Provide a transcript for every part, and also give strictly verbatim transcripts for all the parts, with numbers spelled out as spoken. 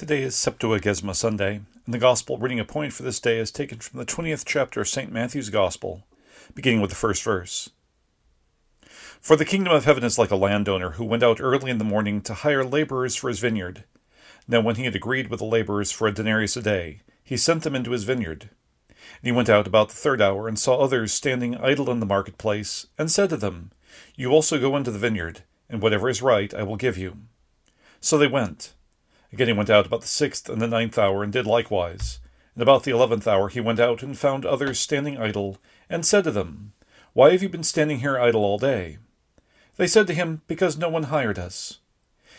Today is Septuagesima Sunday, and the Gospel reading appointed for this day is taken from the twentieth chapter of Saint Matthew's Gospel, beginning with the first verse. For the kingdom of heaven is like a landowner who went out early in the morning to hire laborers for his vineyard. Now when he had agreed with the laborers for a denarius a day, he sent them into his vineyard. And he went out about the third hour and saw others standing idle in the marketplace, and said to them, You also go into the vineyard, and whatever is right I will give you. So they went. Again he went out about the sixth and the ninth hour, and did likewise. And about the eleventh hour he went out, and found others standing idle, and said to them, Why have you been standing here idle all day? They said to him, Because no one hired us.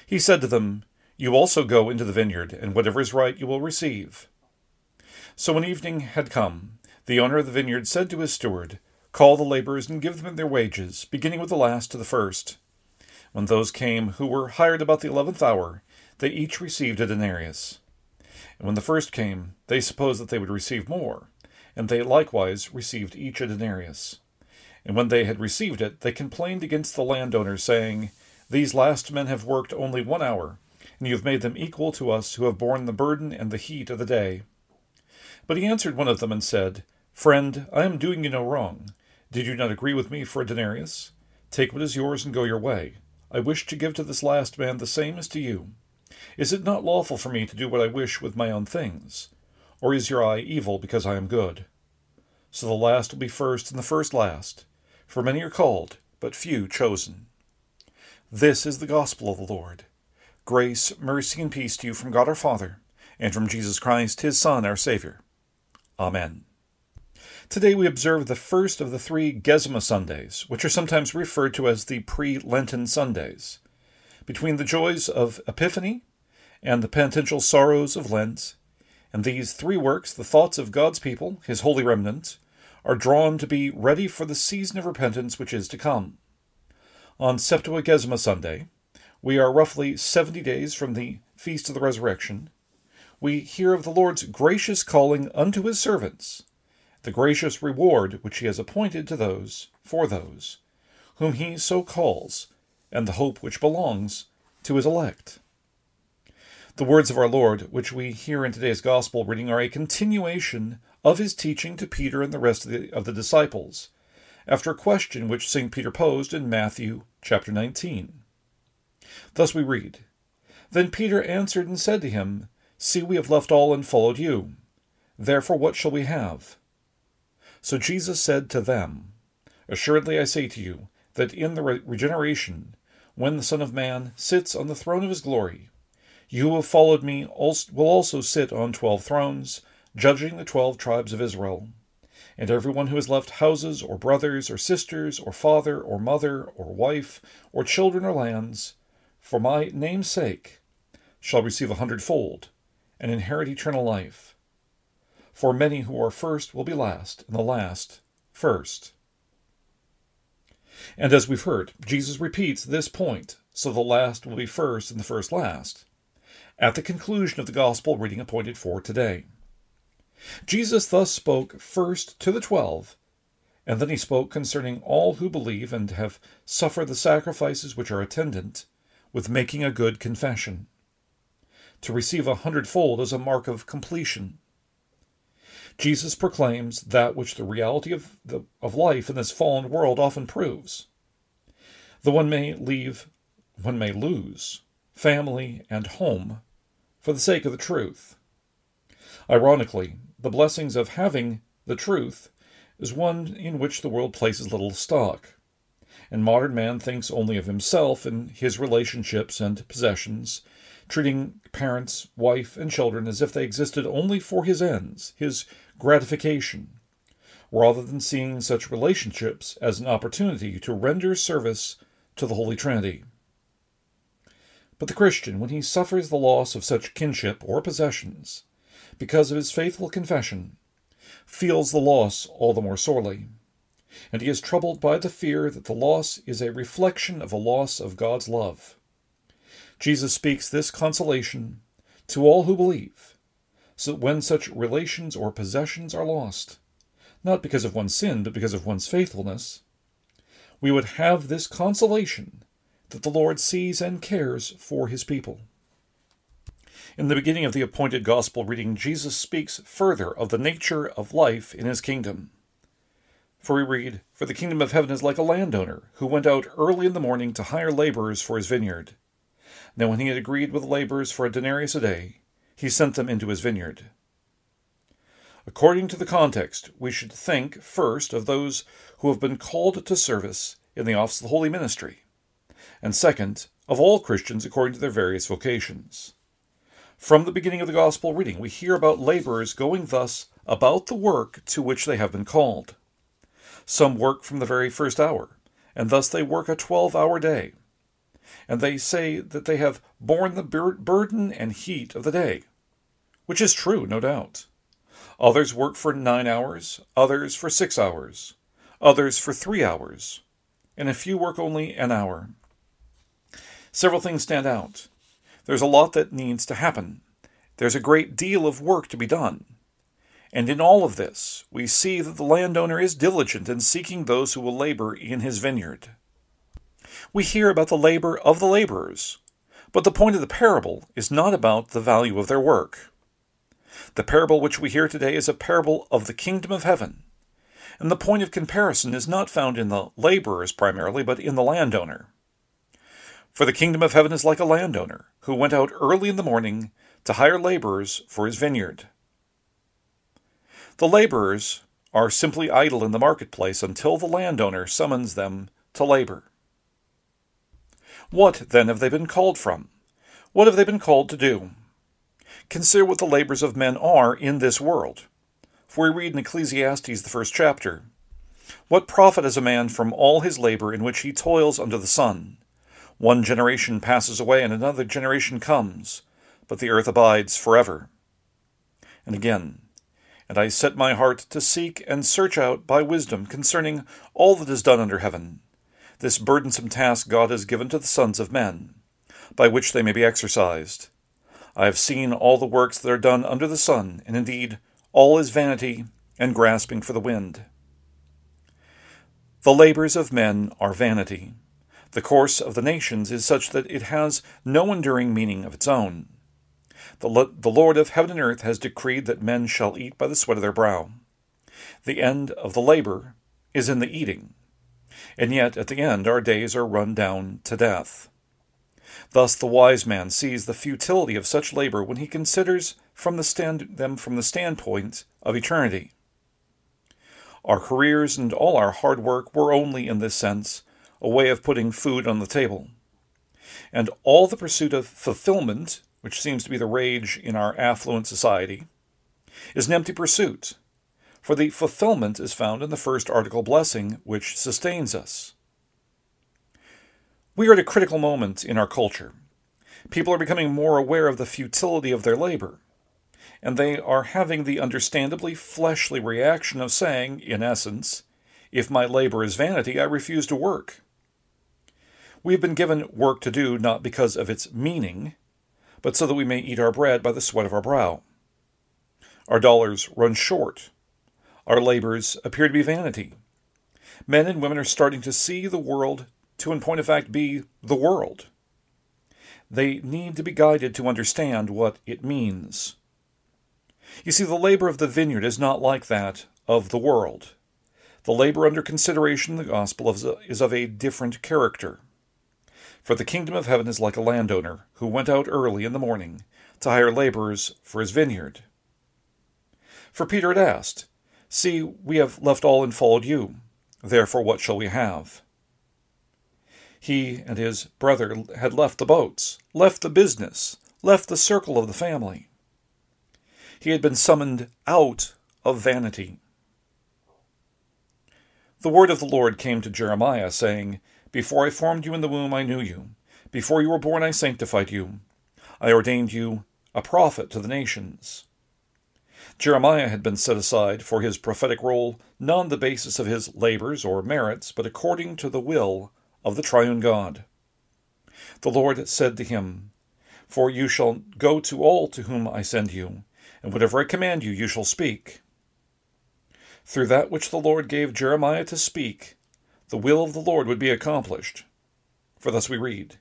He said to them, You also go into the vineyard, and whatever is right you will receive. So when evening had come, the owner of the vineyard said to his steward, Call the laborers and give them their wages, beginning with the last to the first. When those came who were hired about the eleventh hour, they each received a denarius. And when the first came, they supposed that they would receive more, and they likewise received each a denarius. And when they had received it, they complained against the landowner, saying, These last men have worked only one hour, and you have made them equal to us who have borne the burden and the heat of the day. But he answered one of them and said, Friend, I am doing you no wrong. Did you not agree with me for a denarius? Take what is yours and go your way. I wish to give to this last man the same as to you. Is it not lawful for me to do what I wish with my own things? Or is your eye evil because I am good? So the last will be first and the first last, for many are called, but few chosen. This is the gospel of the Lord. Grace, mercy, and peace to you from God our Father, and from Jesus Christ, his Son, our Savior. Amen. Today we observe the first of the three Gesima Sundays, which are sometimes referred to as the pre-Lenten Sundays. Between the joys of Epiphany and the penitential sorrows of Lent, and these three works, the thoughts of God's people, his holy remnant, are drawn to be ready for the season of repentance which is to come. On Septuagesima Sunday, we are roughly seventy days from the Feast of the Resurrection. We hear of the Lord's gracious calling unto his servants, the gracious reward which he has appointed to those for those whom he so calls, and the hope which belongs to his elect. The words of our Lord, which we hear in today's Gospel reading, are a continuation of his teaching to Peter and the rest of the, of the disciples, after a question which Saint Peter posed in Matthew chapter nineteen. Thus we read, Then Peter answered and said to him, See, we have left all and followed you. Therefore what shall we have? So Jesus said to them, Assuredly I say to you, that in the re- regeneration, when the Son of Man sits on the throne of his glory, you who have followed me also, will also sit on twelve thrones, judging the twelve tribes of Israel. And everyone who has left houses, or brothers, or sisters, or father, or mother, or wife, or children, or lands, for my name's sake, shall receive a hundredfold, and inherit eternal life. For many who are first will be last, and the last first. And as we've heard, Jesus repeats this point, so the last will be first and the first last, at the conclusion of the Gospel reading appointed for today. Jesus thus spoke first to the twelve, and then he spoke concerning all who believe and have suffered the sacrifices which are attendant with making a good confession. To receive a hundredfold is a mark of completion. Jesus proclaims that which the reality of, the, of life in this fallen world often proves. The one may leave, one may lose, family and home for the sake of the truth. Ironically, the blessings of having the truth is one in which the world places little stock, and modern man thinks only of himself and his relationships and possessions, treating parents, wife, and children as if they existed only for his ends, his gratification, rather than seeing such relationships as an opportunity to render service to the Holy Trinity. But the Christian, when he suffers the loss of such kinship or possessions, because of his faithful confession, feels the loss all the more sorely, and he is troubled by the fear that the loss is a reflection of a loss of God's love. Jesus speaks this consolation to all who believe, so that when such relations or possessions are lost, not because of one's sin, but because of one's faithfulness, we would have this consolation that the Lord sees and cares for his people. In the beginning of the appointed gospel reading, Jesus speaks further of the nature of life in his kingdom. For we read, "For the kingdom of heaven is like a landowner, who went out early in the morning to hire laborers for his vineyard. Now when he had agreed with laborers for a denarius a day, he sent them into his vineyard." According to the context, we should think first of those who have been called to service in the office of the holy ministry, and second, of all Christians according to their various vocations. From the beginning of the gospel reading, we hear about laborers going thus about the work to which they have been called. Some work from the very first hour, and thus they work a twelve-hour day. And they say that they have borne the burden and heat of the day, which is true, no doubt. Others work for nine hours, others for six hours, others for three hours, and a few work only an hour. Several things stand out. There's a lot that needs to happen. There's a great deal of work to be done. And in all of this, we see that the landowner is diligent in seeking those who will labor in his vineyard. We hear about the labor of the laborers, but the point of the parable is not about the value of their work. The parable which we hear today is a parable of the kingdom of heaven, and the point of comparison is not found in the laborers primarily, but in the landowner. For the kingdom of heaven is like a landowner who went out early in the morning to hire laborers for his vineyard. The laborers are simply idle in the marketplace until the landowner summons them to labor. What, then, have they been called from? What have they been called to do? Consider what the labors of men are in this world. For we read in Ecclesiastes, the first chapter, "What profit is a man from all his labor in which he toils under the sun? One generation passes away and another generation comes, but the earth abides forever." And again, "And I set my heart to seek and search out by wisdom concerning all that is done under heaven. This burdensome task God has given to the sons of men, by which they may be exercised. I have seen all the works that are done under the sun, and indeed all is vanity and grasping for the wind." The labors of men are vanity. The course of the nations is such that it has no enduring meaning of its own. The, the Lord of heaven and earth has decreed that men shall eat by the sweat of their brow. The end of the labor is in the eating. And yet, at the end, our days are run down to death. Thus the wise man sees the futility of such labor when he considers from the stand, them from the standpoint of eternity. Our careers and all our hard work were only, in this sense, a way of putting food on the table. And all the pursuit of fulfillment, which seems to be the rage in our affluent society, is an empty pursuit. For the fulfillment is found in the first article blessing, which sustains us. We are at a critical moment in our culture. People are becoming more aware of the futility of their labor, and they are having the understandably fleshly reaction of saying, in essence, "If my labor is vanity, I refuse to work." We have been given work to do not because of its meaning, but so that we may eat our bread by the sweat of our brow. Our dollars run short. Our labors appear to be vanity. Men and women are starting to see the world to, in point of fact, be the world. They need to be guided to understand what it means. You see, the labor of the vineyard is not like that of the world. The labor under consideration in the gospel is of a different character. For the kingdom of heaven is like a landowner who went out early in the morning to hire laborers for his vineyard. For Peter had asked, "See, we have left all and followed you. Therefore, what shall we have?" He and his brother had left the boats, left the business, left the circle of the family. He had been summoned out of vanity. The word of the Lord came to Jeremiah, saying, "Before I formed you in the womb, I knew you. Before you were born, I sanctified you. I ordained you a prophet to the nations." Jeremiah had been set aside for his prophetic role, not on the basis of his labors or merits, but according to the will of the triune God. The Lord said to him, "For you shall go to all to whom I send you, and whatever I command you, you shall speak." Through that which the Lord gave Jeremiah to speak, the will of the Lord would be accomplished. For thus we read,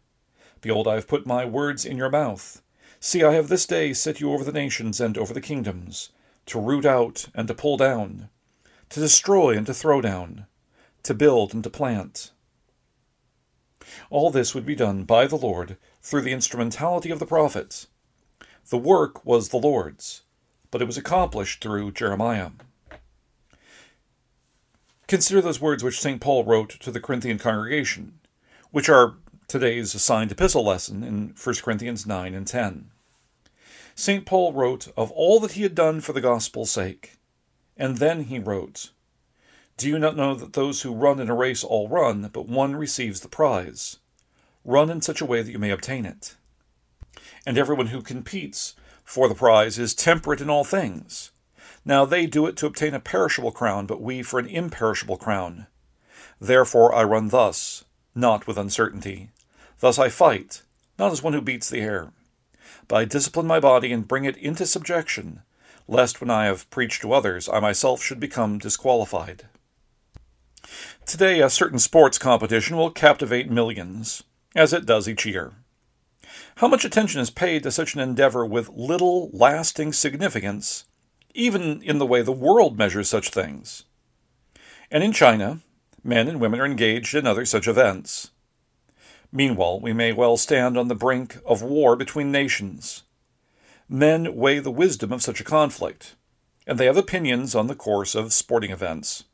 "Behold, I have put my words in your mouth. See, I have this day set you over the nations and over the kingdoms, to root out and to pull down, to destroy and to throw down, to build and to plant. All this would be done by the Lord through the instrumentality of the prophets. The work was the Lord's, but it was accomplished through Jeremiah. Consider those words which Saint Paul wrote to the Corinthian congregation, which are today's assigned epistle lesson in First Corinthians nine and ten. Saint Paul wrote of all that he had done for the gospel's sake, and then he wrote, "Do you not know that those who run in a race all run, but one receives the prize? Run in such a way that you may obtain it. And everyone who competes for the prize is temperate in all things. Now they do it to obtain a perishable crown, but we for an imperishable crown. Therefore I run thus, not with uncertainty. Thus I fight, not as one who beats the air. But I discipline my body and bring it into subjection, lest when I have preached to others, I myself should become disqualified." Today, a certain sports competition will captivate millions, as it does each year. How much attention is paid to such an endeavor with little lasting significance, even in the way the world measures such things? And in China, men and women are engaged in other such events. Meanwhile, we may well stand on the brink of war between nations. Men weigh the wisdom of such a conflict, and they have opinions on the course of sporting events.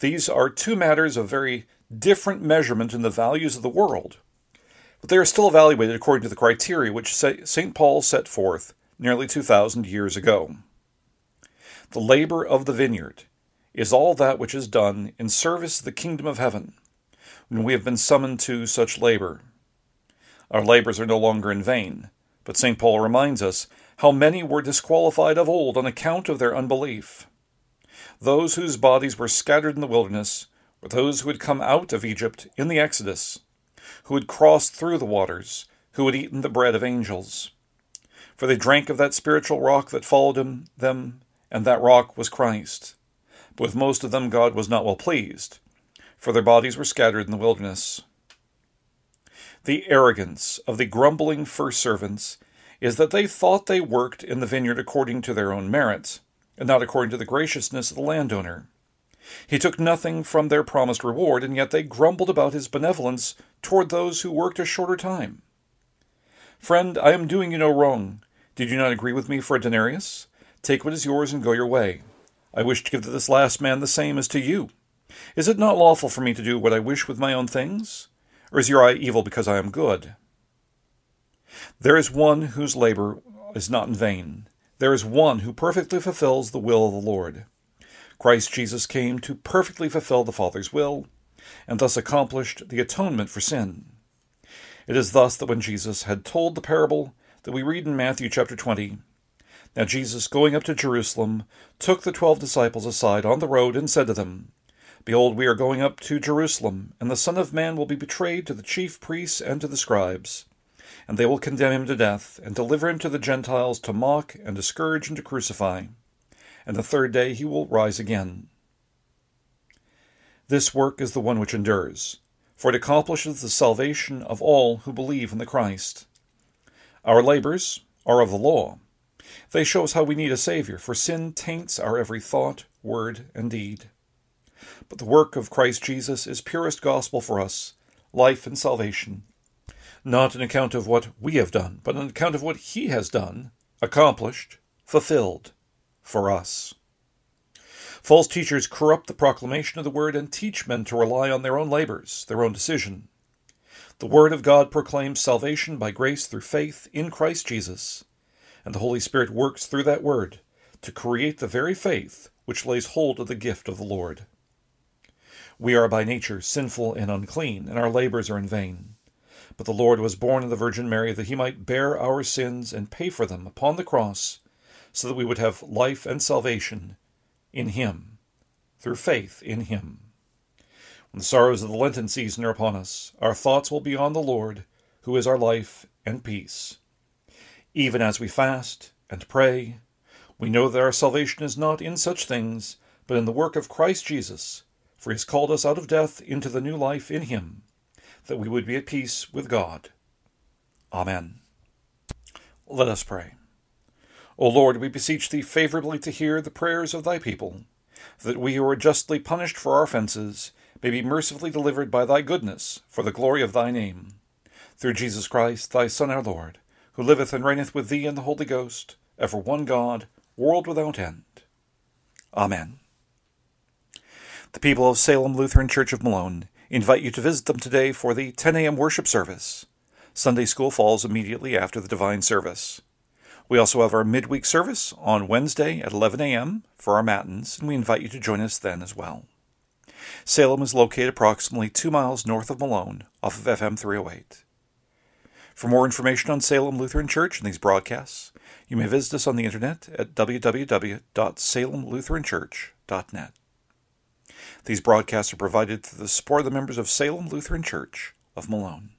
These are two matters of very different measurement in the values of the world, but they are still evaluated according to the criteria which Saint Paul set forth nearly two thousand years ago. The labor of the vineyard is all that which is done in service of the kingdom of heaven, when we have been summoned to such labor. Our labors are no longer in vain, but Saint Paul reminds us how many were disqualified of old on account of their unbelief. Those whose bodies were scattered in the wilderness were those who had come out of Egypt in the Exodus, who had crossed through the waters, who had eaten the bread of angels. For they drank of that spiritual rock that followed them, and that rock was Christ. But with most of them God was not well pleased, for their bodies were scattered in the wilderness. The arrogance of the grumbling first servants is that they thought they worked in the vineyard according to their own merits, and not according to the graciousness of the landowner. He took nothing from their promised reward, and yet they grumbled about his benevolence toward those who worked a shorter time. "Friend, I am doing you no wrong. Did you not agree with me for a denarius? Take what is yours and go your way. I wish to give to this last man the same as to you. Is it not lawful for me to do what I wish with my own things? Or is your eye evil because I am good?" There is one whose labor is not in vain. There is one who perfectly fulfills the will of the Lord. Christ Jesus came to perfectly fulfill the Father's will, and thus accomplished the atonement for sin. It is thus that when Jesus had told the parable that we read in Matthew chapter twenty, "Now Jesus, going up to Jerusalem, took the twelve disciples aside on the road and said to them, 'Behold, we are going up to Jerusalem, and the Son of Man will be betrayed to the chief priests and to the scribes, and they will condemn him to death, and deliver him to the Gentiles to mock and to scourge and to crucify. And the third day he will rise again.' This work is the one which endures, for it accomplishes the salvation of all who believe in the Christ. Our labors are of the law. They show us how we need a Savior, for sin taints our every thought, word, and deed. But the work of Christ Jesus is purest gospel for us, life and salvation, not on account of what we have done, but on account of what he has done, accomplished, fulfilled for us. False teachers corrupt the proclamation of the word and teach men to rely on their own labors, their own decision. The word of God proclaims salvation by grace through faith in Christ Jesus, and the Holy Spirit works through that word to create the very faith which lays hold of the gift of the Lord. We are by nature sinful and unclean, and our labors are in vain. But the Lord was born of the Virgin Mary that he might bear our sins and pay for them upon the cross, so that we would have life and salvation in him, through faith in him. When the sorrows of the Lenten season are upon us, our thoughts will be on the Lord, who is our life and peace. Even as we fast and pray, we know that our salvation is not in such things, but in the work of Christ Jesus, for he has called us out of death into the new life in him, that we would be at peace with God. Amen. Let us pray. O Lord, we beseech thee favorably to hear the prayers of thy people, that we who are justly punished for our offenses may be mercifully delivered by thy goodness, for the glory of thy name. Through Jesus Christ, thy Son, our Lord, who liveth and reigneth with thee in the Holy Ghost, ever one God, world without end. Amen. The people of Salem Lutheran Church of Malone invite you to visit them today for the ten a.m. worship service. Sunday school falls immediately after the divine service. We also have our midweek service on Wednesday at eleven a.m. for our matins, and we invite you to join us then as well. Salem is located approximately two miles north of Malone, off of F M three oh eight. For more information on Salem Lutheran Church and these broadcasts, you may visit us on the internet at w w w dot salem lutheran church dot net. These broadcasts are provided through the support of the members of Salem Lutheran Church of Malone.